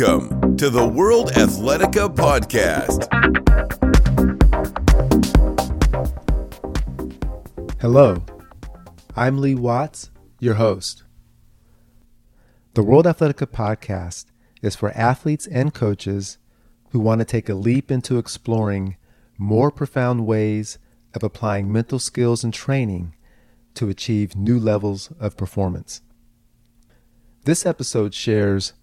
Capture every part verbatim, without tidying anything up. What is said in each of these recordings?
Welcome to the World Athletica Podcast. Hello, I'm Lee Watts, your host. The World Athletica Podcast is for athletes and coaches who want to take a leap into exploring more profound ways of applying mental skills and training to achieve new levels of performance. This episode shares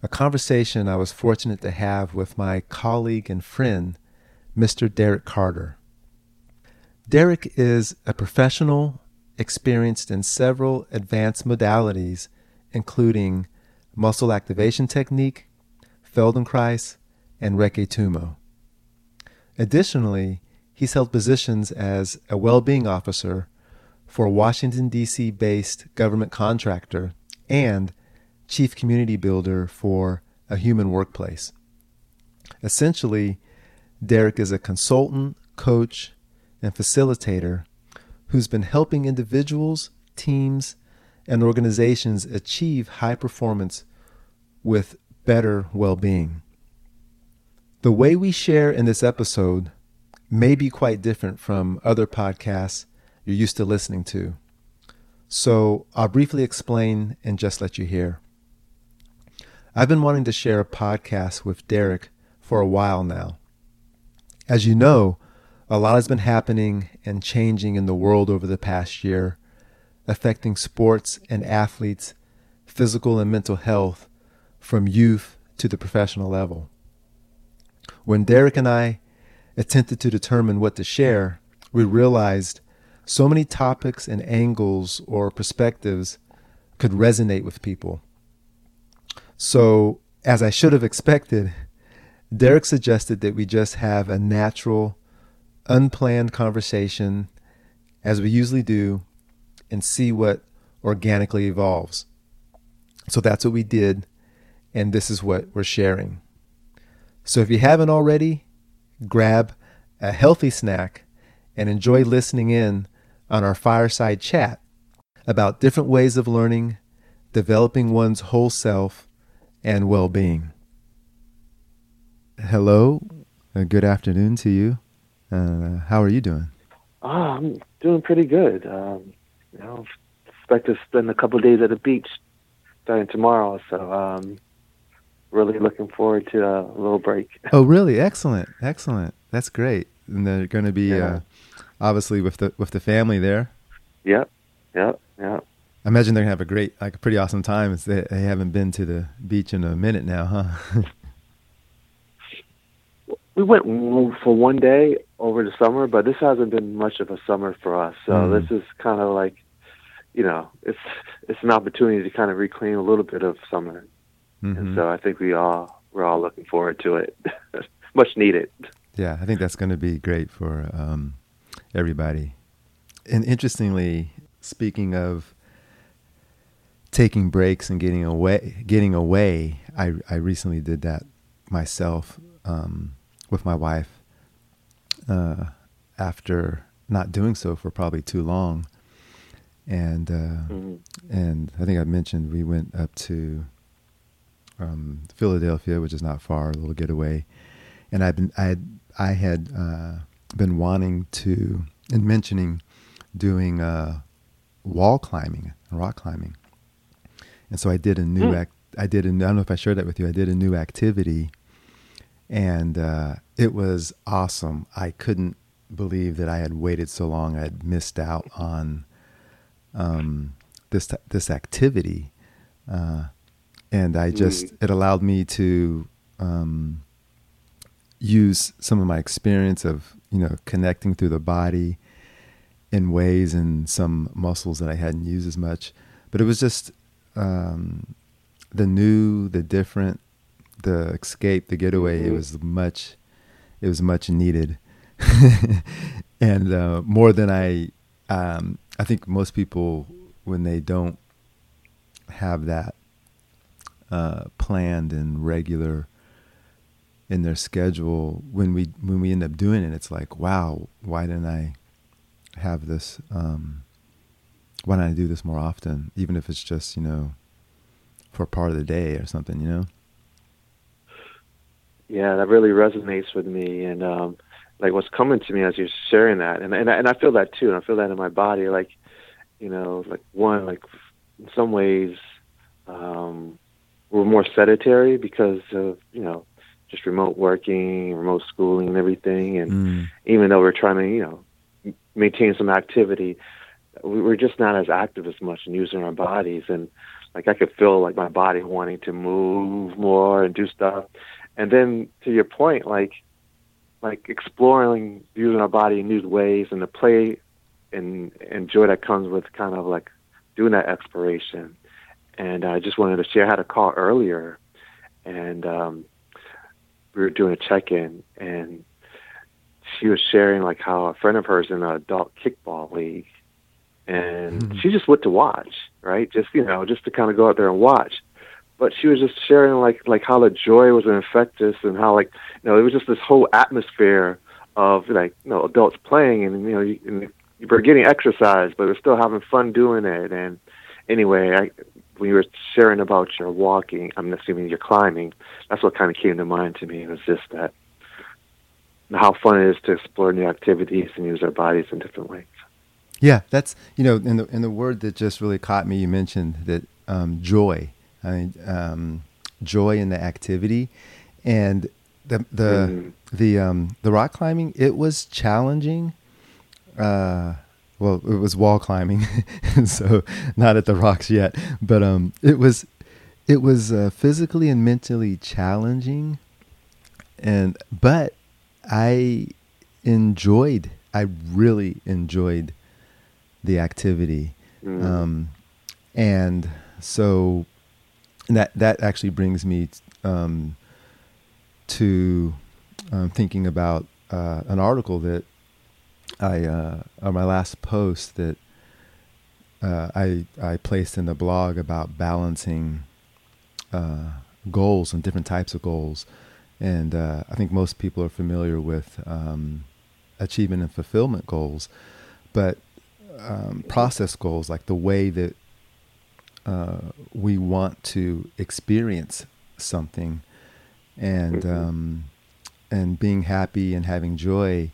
a conversation I was fortunate to have with my colleague and friend, Mister Derek Carter. Derek is a professional experienced in several advanced modalities, including muscle activation technique, Feldenkrais, and Reiki Tummo. Additionally, he's held positions as a well-being officer for a Washington, D C based government contractor and Chief Community Builder for a Human Workplace. Essentially, Derek is a consultant, coach, and facilitator who's been helping individuals, teams, and organizations achieve high performance with better well-being. The way we share in this episode may be quite different from other podcasts you're used to listening to, so I'll briefly explain and just let you hear. I've been wanting to share a podcast with Derek for a while now. As you know, a lot has been happening and changing in the world over the past year, affecting sports and athletes, physical and mental health, from youth to the professional level. When Derek and I attempted to determine what to share, we realized so many topics and angles or perspectives could resonate with people. So, as I should have expected, Derek suggested that we just have a natural, unplanned conversation, as we usually do, and see what organically evolves. So that's what we did, and this is what we're sharing. So if you haven't already, grab a healthy snack and enjoy listening in on our fireside chat about different ways of learning, developing one's whole self, and well-being. Hello, uh, good afternoon to you. Uh, how are you doing? Oh, I'm doing pretty good. Um, you know, expect to spend a couple of days at the beach starting tomorrow, so um, really looking forward to a little break. Oh, really? Excellent, excellent. That's great. And they're going to be yeah. uh, obviously with the with the family there. Yep, yep, yep. I imagine they're gonna have a great, like a pretty awesome time. It's they, they haven't been to the beach in a minute now, huh? We went for one day over the summer, but this hasn't been much of a summer for us. So mm. this is kind of like, you know, it's it's an opportunity to kind of reclaim a little bit of summer, mm-hmm. and so I think we all we're all looking forward to it, much needed. Yeah, I think that's going to be great for um, everybody. And interestingly, speaking of taking breaks and getting away, getting away. I, I recently did that myself um, with my wife uh, after not doing so for probably too long. And uh, mm-hmm. and I think I mentioned we went up to um, Philadelphia, which is not far, a little getaway. And I've been I had, I had uh, been wanting to and mentioning doing uh, wall climbing, rock climbing. And so I did a new act. I did. A, I don't know if I shared that with you. I did a new activity, and uh, it was awesome. I couldn't believe that I had waited so long. I had missed out on um, this this activity, uh, and I just it allowed me to um, use some of my experience of you know connecting through the body in ways and some muscles that I hadn't used as much. But it was just Um, the new, the different, the escape, the getaway. Mm-hmm. It was much, it was much needed, and uh, more than I. Um, I think most people, when they don't have that uh, planned and regular in their schedule, when we when we end up doing it, it's like, wow, why didn't I have this? Um, Why don't I do this more often, even if it's just, you know, for part of the day or something, you know? Yeah, that really resonates with me. And um, like what's coming to me as you're sharing that, and and I, and I feel that too, and I feel that in my body. Like, you know, like one, like in some ways um, we're more sedentary because of, you know, just remote working, remote schooling, and everything. And mm. even though we're trying to, you know, maintain some activity, we're just not as active as much and using our bodies. And like I could feel like my body wanting to move more and do stuff. And then to your point, like like exploring using our body in new ways and the play and, and joy that comes with kind of like doing that exploration. And I just wanted to share, I had a call earlier, and um, we were doing a check-in, and she was sharing like how a friend of hers in an adult kickball league, and mm-hmm. she just went to watch, right? Just, you know, just to kind of go out there and watch. But she was just sharing like like how the joy was infectious, and how like, you know, it was just this whole atmosphere of like, you know, adults playing, and, you know, you, and you were getting exercise, but we're still having fun doing it. And anyway, I, when you were sharing about your walking, I'm assuming you're climbing, that's what kind of came to mind to me. It was just that, how fun it is to explore new activities and use our bodies in different ways. Yeah, that's, you know, in the in the word that just really caught me, you mentioned that um, joy. I mean, um, joy in the activity, and the the mm. the um, the rock climbing. It was challenging. Uh, well, it was wall climbing, so not at the rocks yet. But um, it was it was uh, physically and mentally challenging, and but I enjoyed. I really enjoyed the activity, mm. um, and so. And that, that actually brings me um, to um, thinking about uh, an article that I, uh, or my last post that uh, I I placed in the blog about balancing uh, goals and different types of goals. And uh, I think most people are familiar with um, achievement and fulfillment goals, but um, process goals, like the way that Uh, we want to experience something, and mm-hmm. um, and being happy and having joy,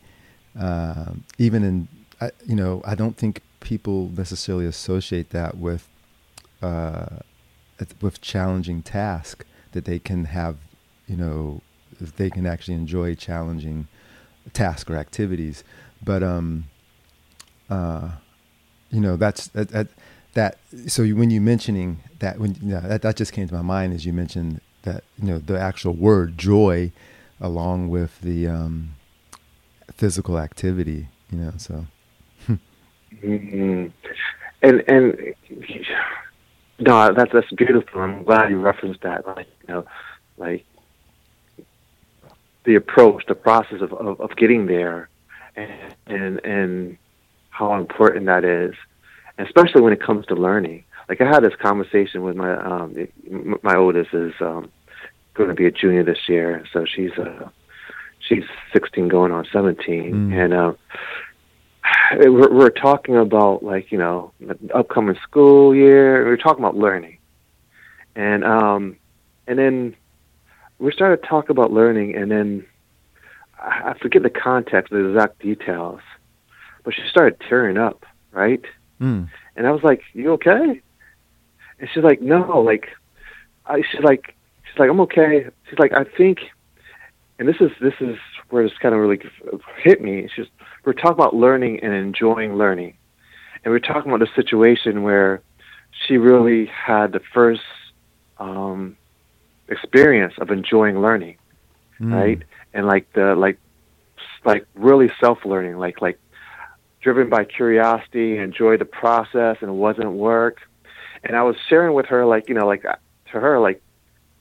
uh, even in I, you know I don't think people necessarily associate that with uh, with challenging tasks, that they can have, you know, they can actually enjoy challenging tasks or activities, but um, uh, you know that's that. that That so you, when you mentioning that, when you know, that that just came to my mind as you mentioned that, you know, the actual word joy, along with the um, physical activity, you know, so. mm-hmm. And and no, that's that's beautiful. I'm glad you referenced that. Like, you know, like the approach, the process of, of, of getting there, and, and and how important that is. Especially when it comes to learning. Like I had this conversation with my um, my oldest is um, going to be a junior this year, so she's uh, she's sixteen going on seventeen, mm. and uh, we're, we're talking about like, you know, the upcoming school year. We're talking about learning, and um, and then we started to talk about learning, and then I forget the context, the exact details, but she started tearing up, right? Mm. And I was like, "You okay?" And she's like, "No, like, I." She's like, "She's like, I'm okay." She's like, "I think," and this is this is where this kind of really hit me. She's, we're talking about learning and enjoying learning, and we're talking about a situation where she really had the first um, experience of enjoying learning, mm. right? And like the like, like really self-learning, like like. driven by curiosity, enjoy the process, and it wasn't work. And I was sharing with her, like, you know, like to her, like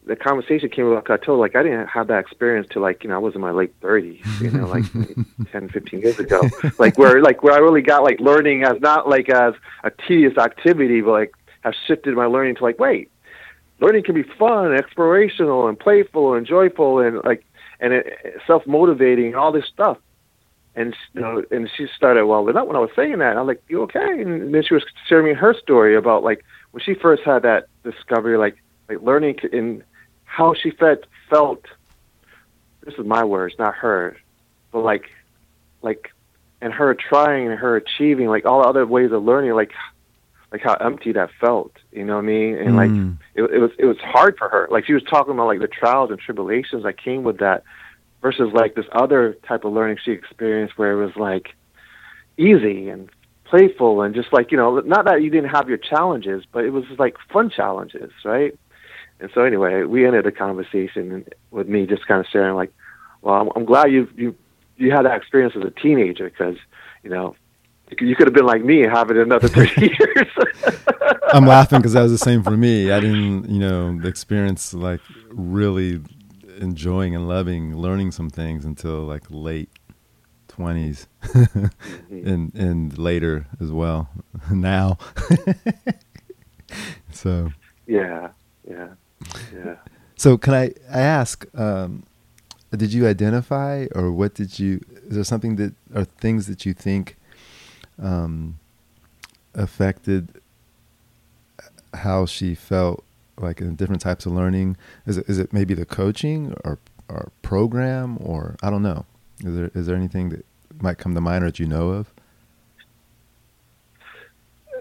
the conversation came about, I told her, like, I didn't have that experience till, like, you know, I was in my late thirties, you know, like ten, fifteen years ago, like where, like where I really got like learning as not like as a tedious activity, but like I've shifted my learning to like, wait, learning can be fun, and explorational and playful and joyful and like, and it, self-motivating and all this stuff. And, you know, and she started, well, not when I was saying that. And I'm like, you okay? And then she was sharing me her story about, like, when she first had that discovery, like, like learning and how she felt, felt this is my words, not her, but like, like, and her trying and her achieving, like all the other ways of learning, like, like how empty that felt, you know what I mean? And mm. like, it, it was, it was hard for her. Like she was talking about like the trials and tribulations that came with that versus like this other type of learning she experienced where it was like easy and playful and just like, you know, not that you didn't have your challenges, but it was just like fun challenges, right? And so anyway, we ended the conversation with me just kind of sharing like, well, I'm, I'm glad you you you had that experience as a teenager because, you know, you could have been like me and have it another thirty years. I'm laughing because that was the same for me. I didn't, you know, the experience like really enjoying and loving learning some things until like late twenties mm-hmm. and and later as well. Now, so yeah, yeah, yeah. So can I, I ask? Um, did you identify, or what did you? Is there something that are things that you think um, affected how she felt, like in different types of learning? Is it is it maybe the coaching or or program or I don't know. Is there is there anything that might come to mind or that you know of?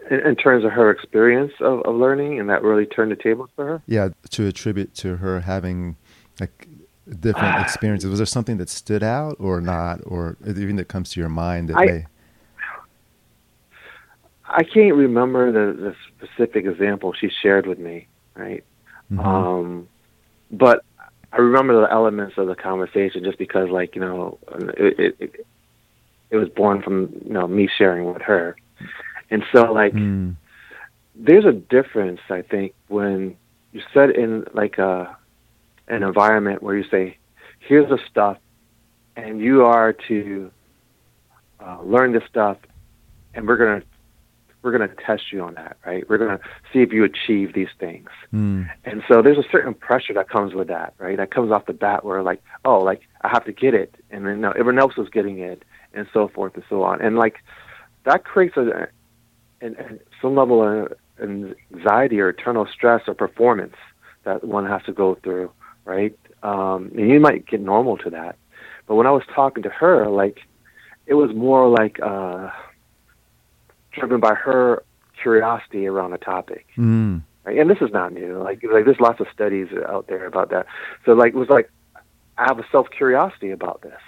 In, in terms of her experience of, of learning, and that really turned the tables for her? Yeah, to attribute to her having like different experiences. Was there something that stood out or not, or even that comes to your mind that I, may... I can't remember the, the specific example she shared with me, right? Mm-hmm. Um, but... I remember the elements of the conversation just because, like, you know, it it, it was born from, you know, me sharing with her. And so, like, mm. there's a difference, I think, when you set in, like, a, an environment where you say, here's the stuff, and you are to uh, learn this stuff, and we're going to we're going to test you on that, right? We're going to see if you achieve these things. Mm. And so there's a certain pressure that comes with that, right? That comes off the bat where like, oh, like I have to get it. And then no, everyone else is getting it and so forth and so on. And like that creates a, an, an, some level of an anxiety or internal stress or performance that one has to go through, right? Um, and you might get normal to that. But when I was talking to her, like it was more like, uh, driven by her curiosity around the topic. Mm. Right? And this is not new. Like, like there's lots of studies out there about that. So like, it was like, I have a self-curiosity about this.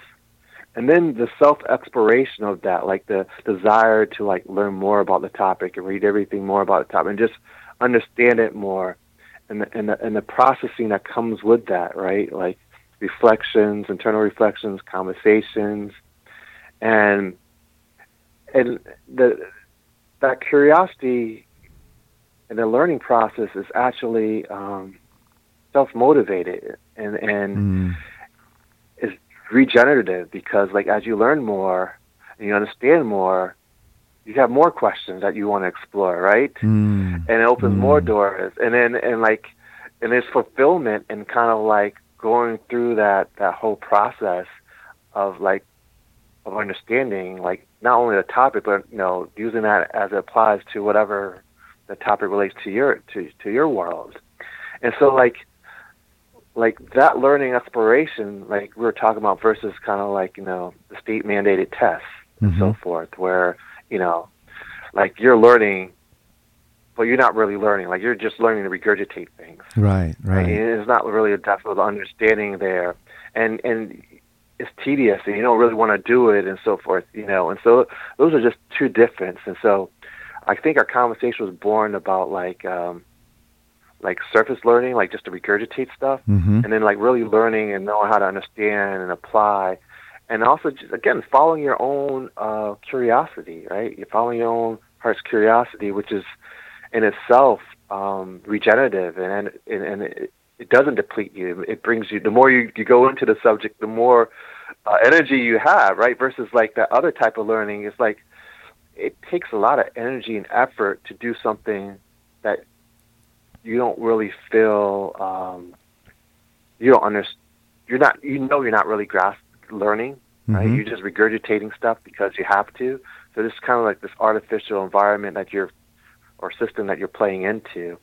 And then the self-exploration of that, like the desire to like learn more about the topic and read everything more about the topic and just understand it more. And the, and the, and the processing that comes with that, right? Like reflections, internal reflections, conversations, and, and the, that curiosity and the learning process is actually um, self-motivated and, and mm. is regenerative because like as you learn more and you understand more, you have more questions that you want to explore, right? Mm. And it opens mm. more doors. And then, and like, and there's fulfillment and kind of like going through that, that whole process of like, of understanding, like not only the topic, but you know, using that as it applies to whatever the topic relates to your to, to your world. And so, like, like that learning exploration, like we were talking about, versus kind of like you know the state mandated tests and mm-hmm. so forth, where you know, like you're learning, but you're not really learning. Like you're just learning to regurgitate things. Right, right. And it's not really a depth of understanding there, and and. It's tedious and you don't really want to do it and so forth, you know? And so those are just two different. And so I think our conversation was born about like, um, like surface learning, like just to regurgitate stuff mm-hmm. and then like really learning and knowing how to understand and apply. And also just, again, following your own, uh, curiosity, right? You're following your own heart's curiosity, which is in itself, um, regenerative and, and, and it, it doesn't deplete you. It brings you, the more you, you go into the subject, the more uh, energy you have, right? Versus like that other type of learning is like, it takes a lot of energy and effort to do something that you don't really feel, um, you don't understand. You're not, you know, you're not really grasp learning, right? Mm-hmm. You're just regurgitating stuff because you have to. So this is kind of like this artificial environment that you're, or system that you're playing into,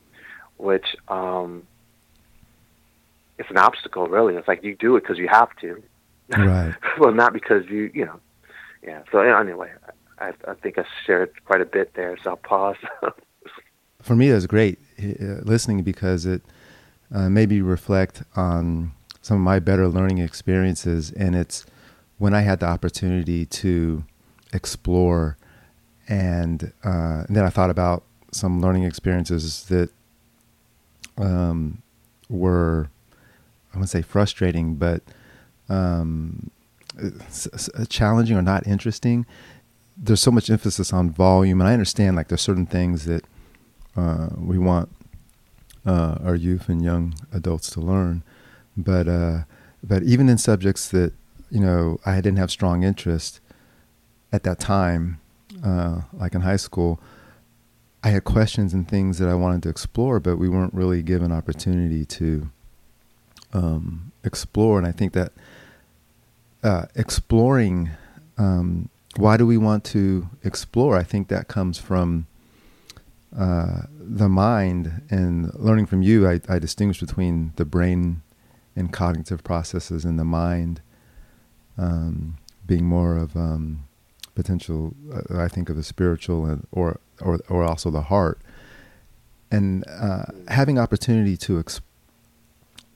which, um, it's an obstacle, really. It's like you do it because you have to. Right. Well, not because you, you know. Yeah. So anyway, I, I think I shared quite a bit there, so I'll pause. For me, it was great listening because it uh, made me reflect on some of my better learning experiences, and it's when I had the opportunity to explore, and, uh, and then I thought about some learning experiences that um, were, I wouldn't say frustrating, but um, challenging or not interesting. There's so much emphasis on volume, and I understand like there's certain things that Uh, we want uh, our youth and young adults to learn, but uh, but even in subjects that you know I didn't have strong interest at that time, uh, like in high school, I had questions and things that I wanted to explore, but we weren't really given opportunity to um, explore. And I think that uh, exploring, um, why do we want to explore? I think that comes from Uh, the mind, and learning from you, I, I distinguish between the brain and cognitive processes, and the mind um, being more of um, potential, uh, I think, of the spiritual, and, or, or or also the heart. And uh, having opportunity to exp-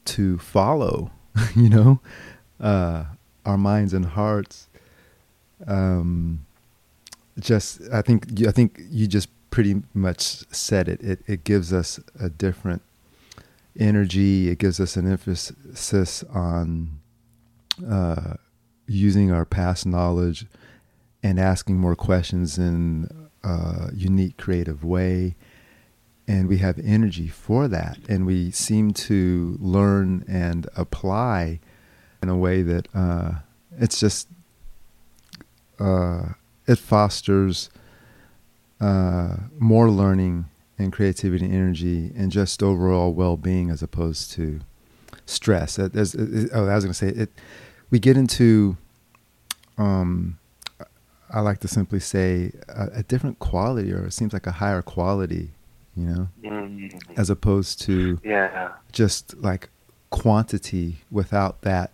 to follow, you know, uh, our minds and hearts. Um, just, I think, I think you just. Pretty much said it. it. It gives us a different energy. It gives us an emphasis on uh, using our past knowledge and asking more questions in a unique, creative way. And we have energy for that. And we seem to learn and apply in a way that uh, it's just, uh, it fosters uh more learning and creativity and energy and just overall well-being, as opposed to stress. As, as, as, oh, I was going to say it. We get into, um, I like to simply say a, a different quality, or it seems like a higher quality, you know, mm-hmm. as opposed to yeah. just like quantity. Without that,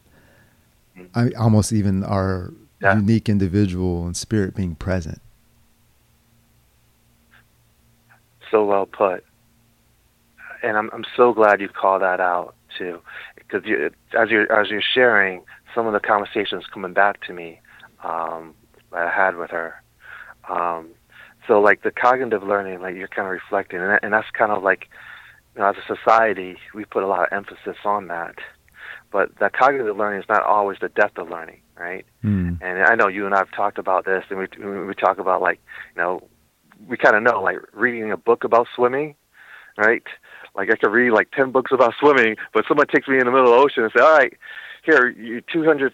I almost even our yeah. unique individual and spirit being present. So well put, and I'm I'm so glad you called that out too, because you, as you're as you're sharing, some of the conversations coming back to me um, that I had with her. Um, so like the cognitive learning, like you're kind of reflecting, and, that, and that's kind of like, you know, as a society, we put a lot of emphasis on that, but that cognitive learning is not always the depth of learning, right? Mm. And I know you and I've talked about this, and we we talk about like you know. we kind of know, like reading a book about swimming, right? Like I could read like ten books about swimming, but someone takes me in the middle of the ocean and says, all right, here, you're two hundred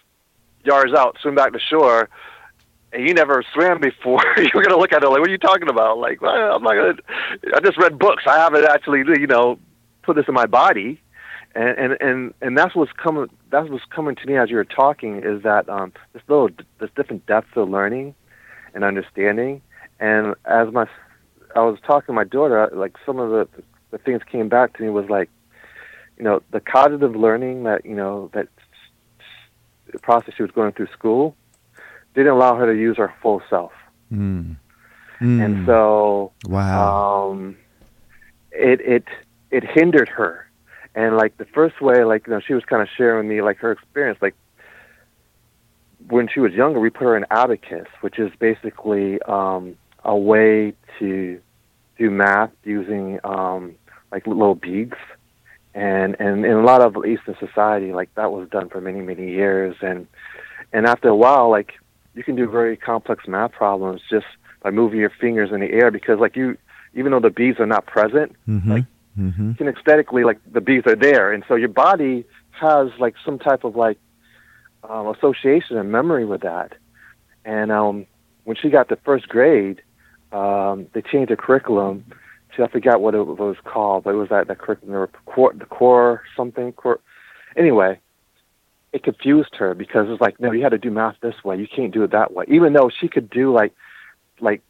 yards out, swim back to shore. And you never swam before. You're going to look at it like, what are you talking about? Like, well, I'm not going to, I just read books. I haven't actually, you know, put this in my body. And, and, and, and that's what's coming, that's what's coming to me as you were talking, is that um, this little, this different depth of learning and understanding. And as my, I was talking to my daughter, like some of the, the things came back to me was like, you know, the cognitive learning that, you know, that the process she was going through school didn't allow her to use her full self. Mm. Mm. And so, wow, um, it, it, it hindered her. And like the first way, like, you know, she was kind of sharing with me, like her experience, like, when she was younger, we put her in Abacus, which is basically, um, a way to do math using um, like little beads, and and in a lot of Eastern society, like that was done for many many years, and and after a while, like you can do very complex math problems just by moving your fingers in the air, because like you, even though the beads are not present, mm-hmm. like mm-hmm. you can aesthetically, like the beads are there, and so your body has like some type of like um, association and memory with that, and um. When she got to first grade, um, they changed the curriculum. She, I forgot what it was called, but it was that, that curriculum, the core something. Core. Anyway, it confused her, because it was like, no, you had to do math this way. You can't do it that way. Even though she could do like, like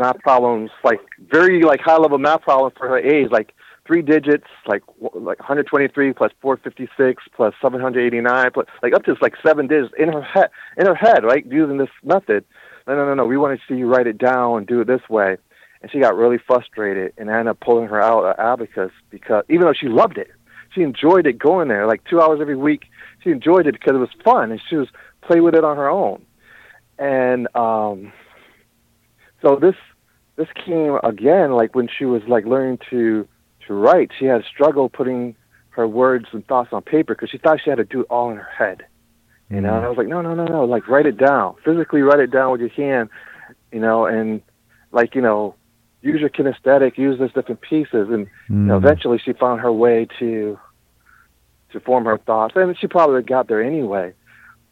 math problems, like very like high level math problems for her age, like three digits, like like one hundred twenty-three plus four fifty-six plus seven hundred eighty-nine, plus, like up to like seven digits in her head, in her head, right? Using this method. No, no, no, no. We want to see you write it down and do it this way. And she got really frustrated, and I ended up pulling her out of Abacus because even though she loved it, she enjoyed it going there like two hours every week. She enjoyed it because it was fun, and she was play with it on her own. And um, so this this came again like when she was like learning to to write. She had a struggle putting her words and thoughts on paper because she thought she had to do it all in her head. You know, and I was like, no, no, no, no, like write it down. Physically write it down with your hand, you know, and like, you know, use your kinesthetic, use those different pieces. And mm. you know, eventually she found her way to to form her thoughts. And she probably got there anyway,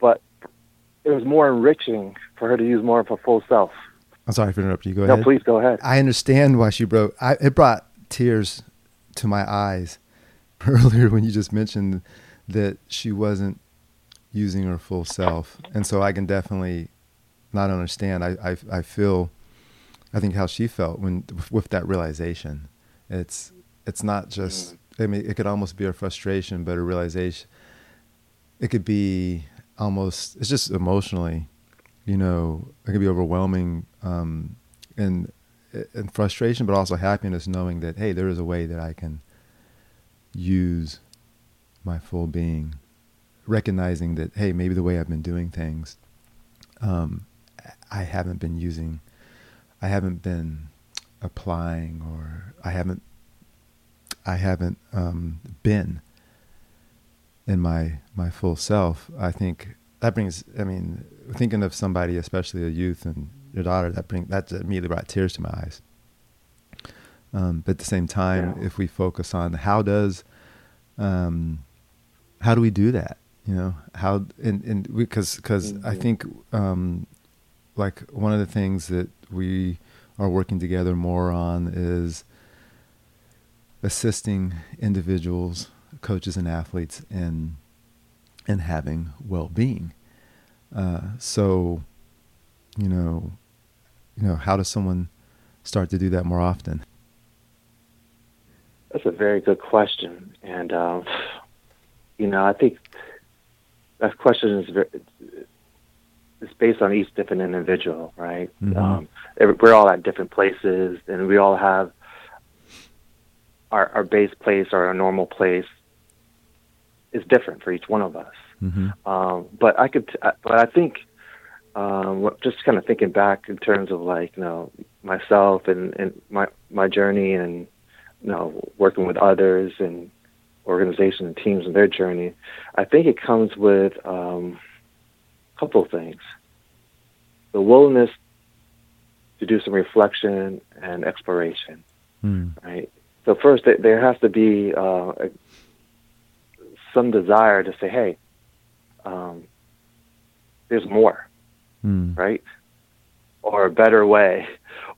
but it was more enriching for her to use more of her full self. I'm sorry for interrupting you. Go no, ahead. No, please go ahead. I understand why she broke. I, it brought tears to my eyes earlier when you just mentioned that she wasn't using her full self. And so I can definitely not understand. I, I, I feel, I think how she felt when, with that realization, it's, it's not just, I mean, it could almost be a frustration, but a realization. It could be almost, it's just emotionally, you know, it could be overwhelming, um, and, and frustration, but also happiness knowing that, hey, there is a way that I can use my full being. Recognizing that, hey, maybe the way I've been doing things, um, I haven't been using, I haven't been applying, or I haven't, I haven't um, been in my my full self. I think that brings, I mean, thinking of somebody, especially a youth and your daughter, that bring that immediately brought tears to my eyes. Um, but at the same time, yeah. If we focus on how does, um, how do we do that? You know, how, and, and because, because mm-hmm. I think, um, like one of the things that we are working together more on is assisting individuals, coaches and athletes in, in having well-being. Uh, so, you know, you know, how does someone start to do that more often? That's a very good question. And, um, you know, I think that question is very, it's based on each different individual, right? Mm-hmm. Um, we're all at different places, and we all have our, our base place or our normal place is different for each one of us. Mm-hmm. Um, but I could, but I think um, just kind of thinking back in terms of like, you know, myself and, and my my journey, and you know, working with others and organizations and teams and their journey, I think it comes with um, a couple of things. The willingness to do some reflection and exploration, mm. right? So first, th- there has to be uh, a, some desire to say, hey, um, there's more, mm. right? Or a better way,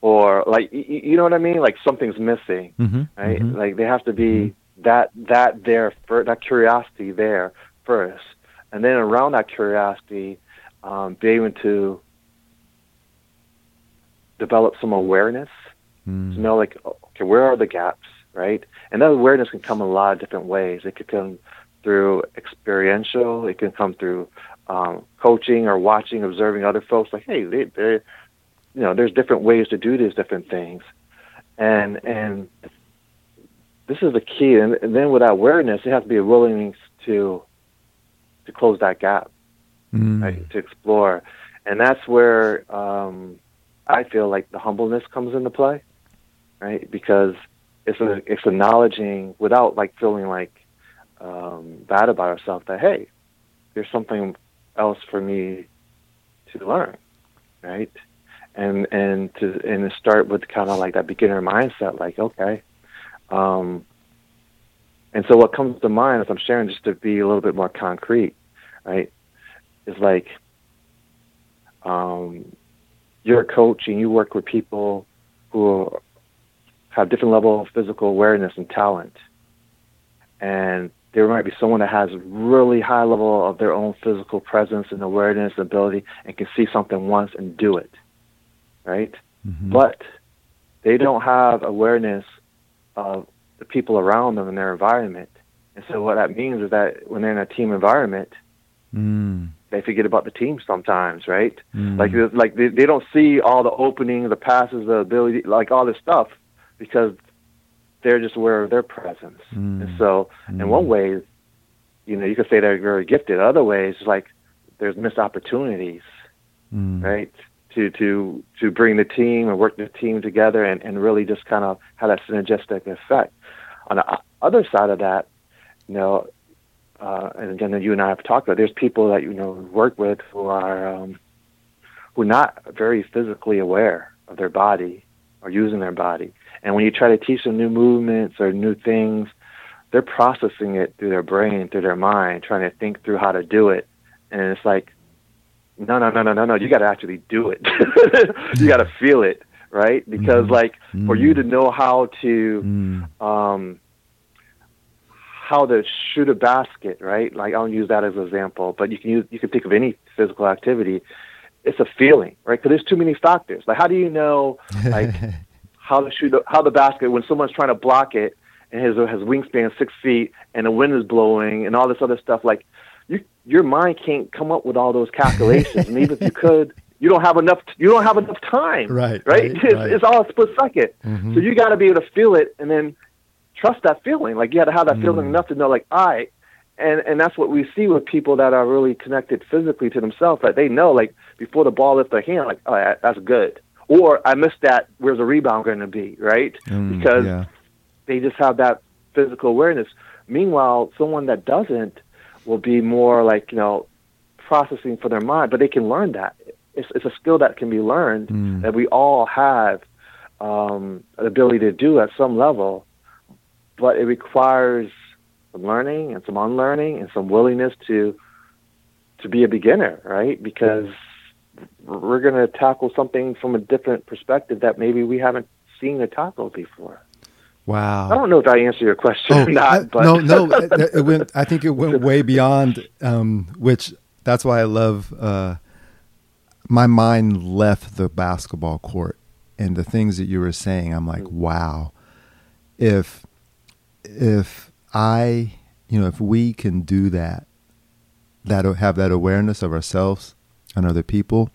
or like, y- you know what I mean? Like something's missing, mm-hmm. right? Mm-hmm. Like they have to be, mm-hmm. that that there for that curiosity there first, and then around that curiosity um be able to develop some awareness mm. to know like, okay, where are the gaps, right? And that awareness can come in a lot of different ways. It could come through experiential, it can come through um coaching or watching, observing other folks, like, hey, they, they you know, there's different ways to do these different things, and and this is the key. And, and then with that awareness, it has to be a willingness to to close that gap, mm. right? To explore. And that's where um, I feel like the humbleness comes into play, right? Because it's a, it's acknowledging without like feeling like um, bad about ourselves that, hey, there's something else for me to learn, right? And and to and to start with kind of like that beginner mindset, like, okay. Um, and so what comes to mind as I'm sharing, just to be a little bit more concrete, right, is like, um, you're a coach and you work with people who have different level of physical awareness and talent. And there might be someone that has really high level of their own physical presence and awareness and ability and can see something once and do it, right? Mm-hmm. But they don't have awareness of the people around them and their environment. And so what that means is that when they're in a team environment, mm. they forget about the team sometimes, right? Mm. Like, like they, they don't see all the openings, the passes, the ability, like all this stuff, because they're just aware of their presence. Mm. And so mm. in one way, you know, you could say they're very gifted. Other ways, like there's missed opportunities, mm. right? To, to, to bring the team and work the team together and, and really just kind of have that synergistic effect. On the other side of that, you know, uh, and again, you and I have talked about, there's people that, you know, work with who are, um, who are not very physically aware of their body or using their body. And when you try to teach them new movements or new things, they're processing it through their brain, through their mind, trying to think through how to do it. And it's like, no, no, no, no, no, no. You got to actually do it. You got to feel it, right? Because, mm-hmm. like, mm-hmm. for you to know how to... Mm-hmm. Um, how to shoot a basket, right? Like, I'll use that as an example, but you can use, you can think of any physical activity. It's a feeling, right? Because there's too many factors. Like, how do you know, like, how to shoot, the, how the basket when someone's trying to block it and his has wingspan six feet and the wind is blowing and all this other stuff? Like, you, your mind can't come up with all those calculations, and even if you could, you don't have enough. You don't have enough time, right? Right? right, it's, right. it's all a split second. Mm-hmm. So you got to be able to feel it, and then. Trust that feeling. Like, you had to have that mm. feeling enough to know, like, all right. And, and that's what we see with people that are really connected physically to themselves, that they know, like, before the ball lifts their hand, like, all right, that's good. Or I missed that. Where's the rebound going to be, right? Mm, because yeah. they just have that physical awareness. Meanwhile, someone that doesn't will be more like, you know, processing for their mind, but they can learn that. It's, it's a skill that can be learned mm. that we all have um, the ability to do at some level. But it requires some learning and some unlearning and some willingness to to be a beginner, right? Because we're going to tackle something from a different perspective that maybe we haven't seen or tackled before. Wow. I don't know if I answered your question oh, or not. I, but. No, no. It, it went, I think it went way beyond, um, which that's why I love uh, my mind left the basketball court. And the things that you were saying, I'm like, wow. If... If I, you know, if we can do that, that have that awareness of ourselves and other people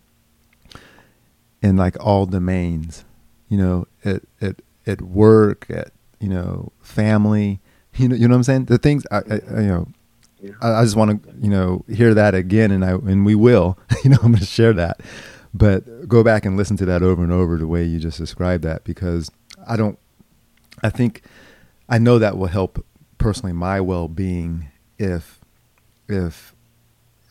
in like all domains, you know, at at, at work, at, you know, family, you know, you know what I'm saying? The things, I, I you know, I, I just want to, you know, hear that again, and I and we will, you know, I'm going to share that, but go back and listen to that over and over the way you just described that, because I don't, I think. I know that will help personally my well-being if if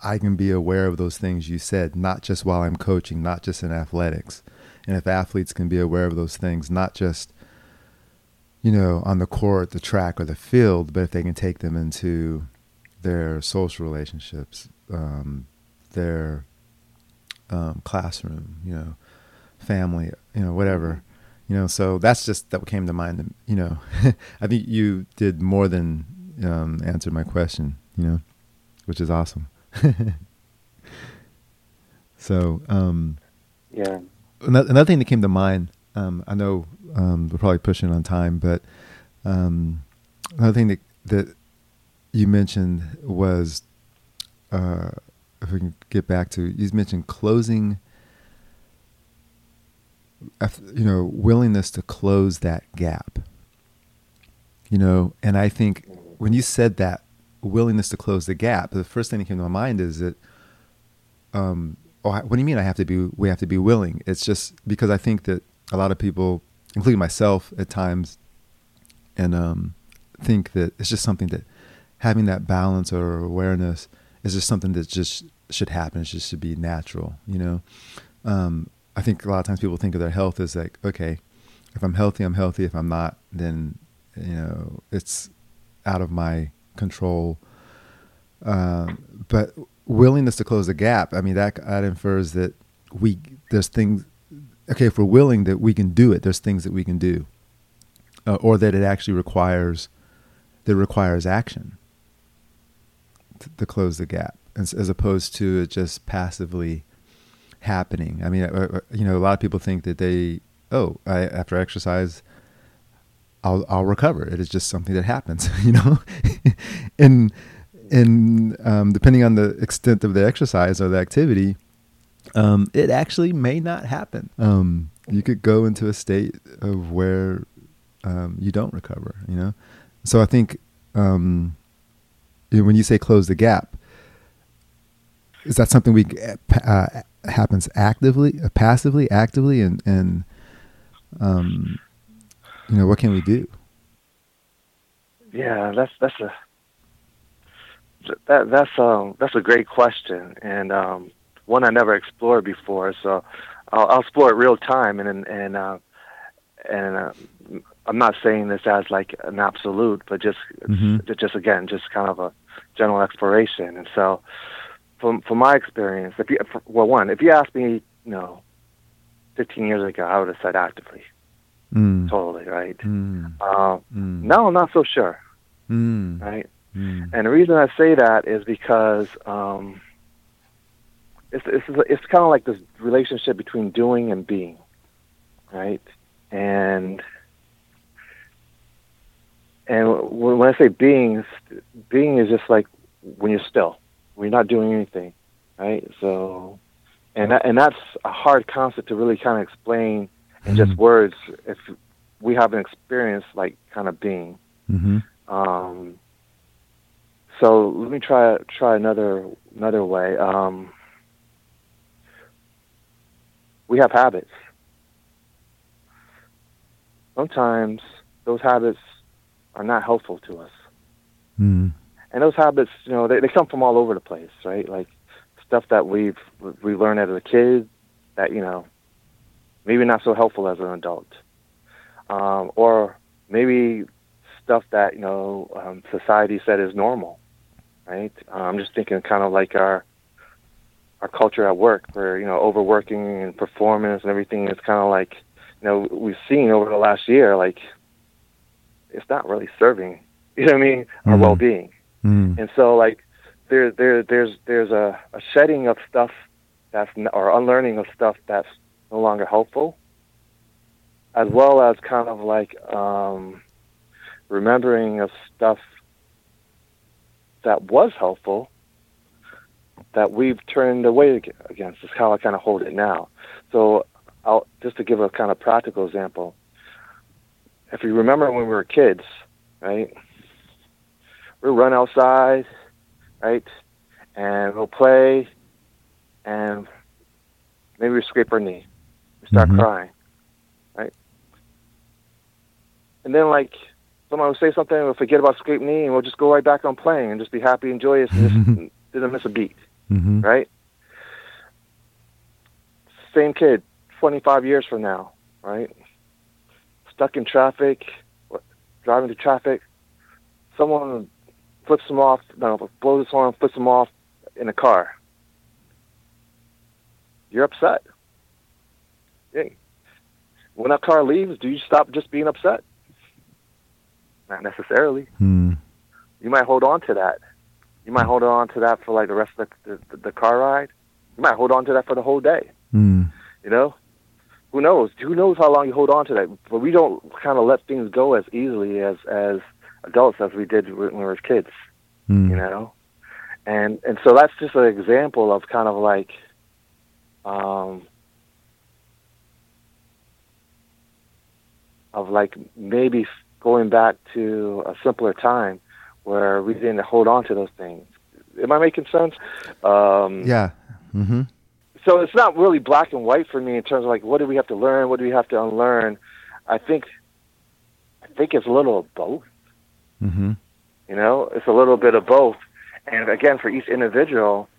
I can be aware of those things you said, not just while I'm coaching, not just in athletics. And if athletes can be aware of those things, not just, you know, on the court, the track, or the field, but if they can take them into their social relationships, um, their um, classroom, you know, family, you know, whatever. You know, so that's just that came to mind. You know, I think you did more than um, answer my question. You know, which is awesome. so, um, yeah. Another, another thing that came to mind. Um, I know um, we're probably pushing on time, but um, another thing that that you mentioned was, uh, if we can get back to, you mentioned closing. You know, willingness to close that gap, you know, and I think when you said that willingness to close the gap, the first thing that came to my mind is that, um, oh, what do you mean I have to be, we have to be willing? It's just because I think that a lot of people, including myself at times, and, um, think that it's just something that having that balance or awareness is just something that just should happen. It just should be natural, you know? Um, I think a lot of times people think of their health as like, okay, if I'm healthy, I'm healthy. If I'm not, then, you know, it's out of my control. Um, but willingness to close the gap, I mean, that, that infers that we, there's things, okay, if we're willing that we can do it, there's things that we can do, uh, or that it actually requires, that requires action to, to close the gap, as, as opposed to it just passively happening. I mean, you know, a lot of people think that they, oh, I, after exercise, I'll, I'll recover. It is just something that happens, you know, and, and, um, depending on the extent of the exercise or the activity, um, it actually may not happen. Um, you could go into a state of where, um, you don't recover, you know? So I think, um, when you say close the gap, is that something we, uh, happens actively, uh, passively, actively, and, and, um, you know, what can we do? Yeah, that's, that's a, that, that's, um, that's a great question. And, um, one I never explored before. So I'll, I'll explore it real time. And, and, uh, and, uh, I'm not saying this as like an absolute, but just, mm-hmm. just again, just kind of a general exploration. And so from, from my experience, if you, well, one, if you asked me, you know, fifteen years ago, I would have said actively. Mm. Totally, right? Mm. Uh, mm. Now I'm not so sure, mm. right? Mm. And the reason I say that is because um, it's it's, it's kind of like this relationship between doing and being, right? And and when I say being, being is just like when you're still, when you're not doing anything, right? So, and that, and that's a hard concept to really kind of explain. And just words, if we haven't experienced like kind of being. Mm-hmm. Um, so let me try try another another way. Um, we have habits. Sometimes those habits are not helpful to us, mm. and those habits, you know, they, they come from all over the place, right? Like stuff that we've we learned as a kid that, you know, maybe not so helpful as an adult, um, or maybe stuff that, you know, um, society said is normal, right? Uh, I'm just thinking kind of like our our culture at work, where, you know, overworking and performance and everything is kind of like, you know, we've seen over the last year, like it's not really serving, you know what I mean, mm-hmm. our well-being, mm-hmm. and so like there there there's there's a, a shedding of stuff that's or unlearning of stuff that's no longer helpful, as well as kind of like um, remembering of stuff that was helpful that we've turned away against. Is how I kind of hold it now. So I'll, just to give a kind of practical example, if you remember when we were kids, right, we'll run outside, right, and we'll play, and maybe we scrape our knee. We start mm-hmm. crying, right? And then, like, someone will say something, we'll forget about scrape knee, and we'll just go right back on playing and just be happy and joyous and just didn't miss a beat, mm-hmm. right? Same kid, twenty-five years from now, right? Stuck in traffic, driving through traffic. Someone flips him off, no, blows his horn, flips him off in a car. You're upset. Hey. When a car leaves, do you stop just being upset? Not necessarily. Hmm. You might hold on to that. You might hold on to that for like the rest of the, the, the car ride. You might hold on to that for the whole day. Hmm. You know? Who knows? Who knows how long you hold on to that? But we don't kind of let things go as easily as, as adults as we did when we were kids. Hmm. You know? And and so that's just an example of kind of like Um, of like maybe going back to a simpler time where we didn't hold on to those things. Am I making sense? Um, yeah. Mm-hmm. So it's not really black and white for me in terms of like, what do we have to learn? What do we have to unlearn? I think, I think it's a little of both, mm-hmm. you know, it's a little bit of both. And again, for each individual,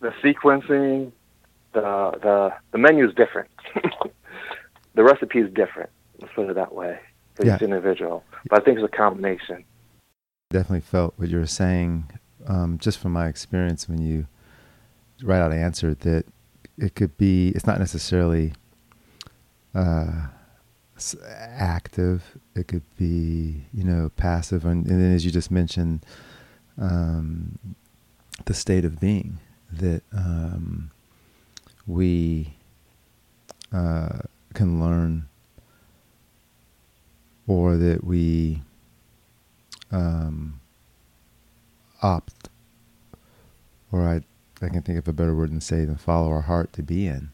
the sequencing, the the the menu is different. The recipe is different. Let's put it that way. For yeah. each individual, but I think it's a combination. Definitely felt what you were saying, um, just from my experience when you right out answered that it could be. It's not necessarily uh, active. It could be, you know, passive, and, and then as you just mentioned, um, the state of being. That um, we uh, can learn or that we um, opt, or I, I can think of a better word than say than follow our heart to be in,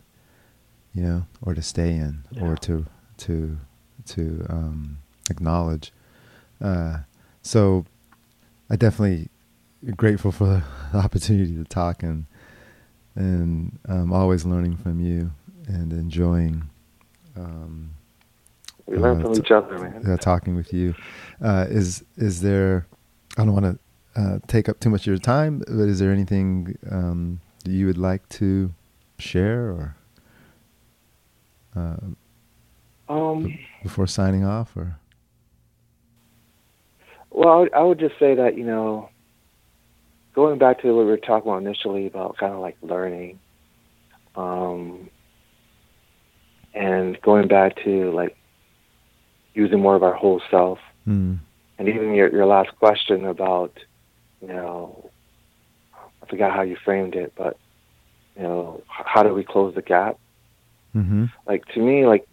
you know, or to stay in, yeah. or to to to um, acknowledge. Uh, so I definitely grateful for the opportunity to talk, and and I'm always learning from you and enjoying. Um, we uh, learn from t- each other, man. Uh, talking with you, uh, is is there? I don't want to uh, take up too much of your time, but is there anything um, that you would like to share, or uh, um, b- before signing off, or? Well, I would just say that, you know, going back to what we were talking about initially about kind of like learning, um, and going back to like using more of our whole self, mm. and even your your last question about, you know, I forgot how you framed it, but you know, how do we close the gap? Mm-hmm. Like to me, like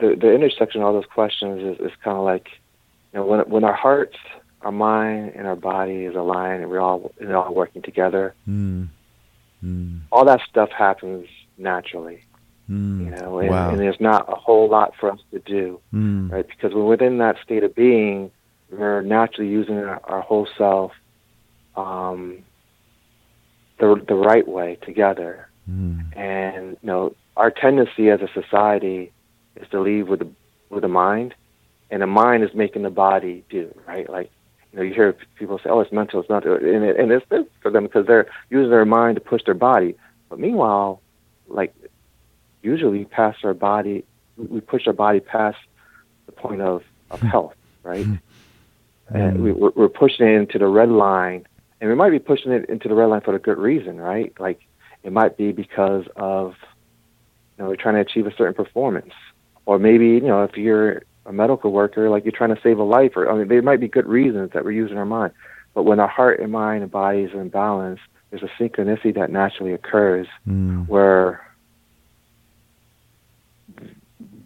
the the intersection of all those questions is is kind of like, you know, when when our hearts, our mind, and our body is aligned, and we're all and all working together, mm. Mm. all that stuff happens naturally. Mm. You know, and, wow. and there's not a whole lot for us to do, mm. right? Because when we're within that state of being, we're naturally using our, our whole self, um, the the right way together. Mm. And you know, our tendency as a society is to lead with the with the mind. And the mind is making the body do, right? Like, you know, you hear people say, oh, it's mental, it's mental. And, it, and it's good for them because they're using their mind to push their body. But meanwhile, like, usually past our body, we push our body past the point of, of health, right? And we, we're pushing it into the red line. And we might be pushing it into the red line for a good reason, right? Like, it might be because of, you know, we're trying to achieve a certain performance. Or maybe, you know, if you're a medical worker, like you're trying to save a life, or I mean, there might be good reasons that we're using our mind. But when our heart and mind and bodies are in balance, there's a synchronicity that naturally occurs mm. where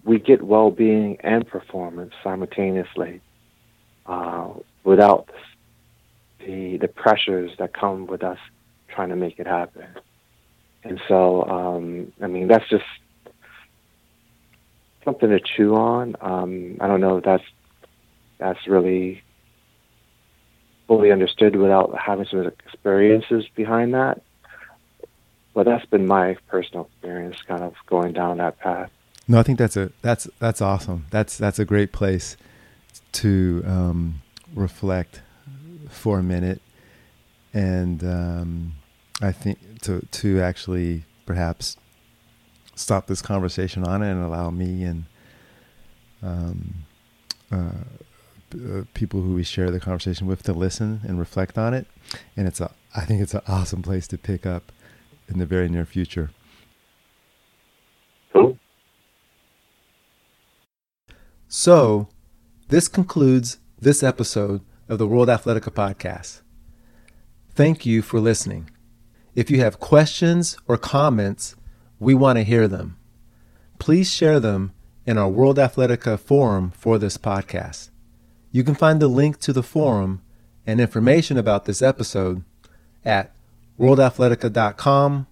we get well-being and performance simultaneously, uh, without the the pressures that come with us trying to make it happen. And so, um, I mean, that's just something to chew on. Um, I don't know if that's that's really fully understood without having some experiences behind that. But that's been my personal experience, kind of going down that path. No, I think that's a that's that's awesome. That's that's a great place to um, reflect for a minute, and um, I think to to actually perhaps stop this conversation on it and allow me and um, uh, p- uh, people who we share the conversation with to listen and reflect on it. And it's a, I think it's an awesome place to pick up in the very near future. Cool. So this concludes this episode of the World Athletica Podcast. Thank you for listening. If you have questions or comments, we want to hear them. Please share them in our World Athletica forum for this podcast. You can find the link to the forum and information about this episode at worldathletica.com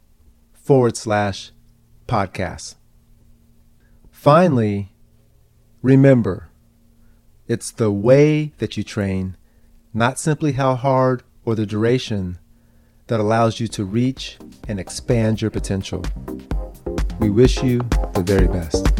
forward slash podcast. Finally, remember, it's the way that you train, not simply how hard or the duration, that allows you to reach and expand your potential. We wish you the very best.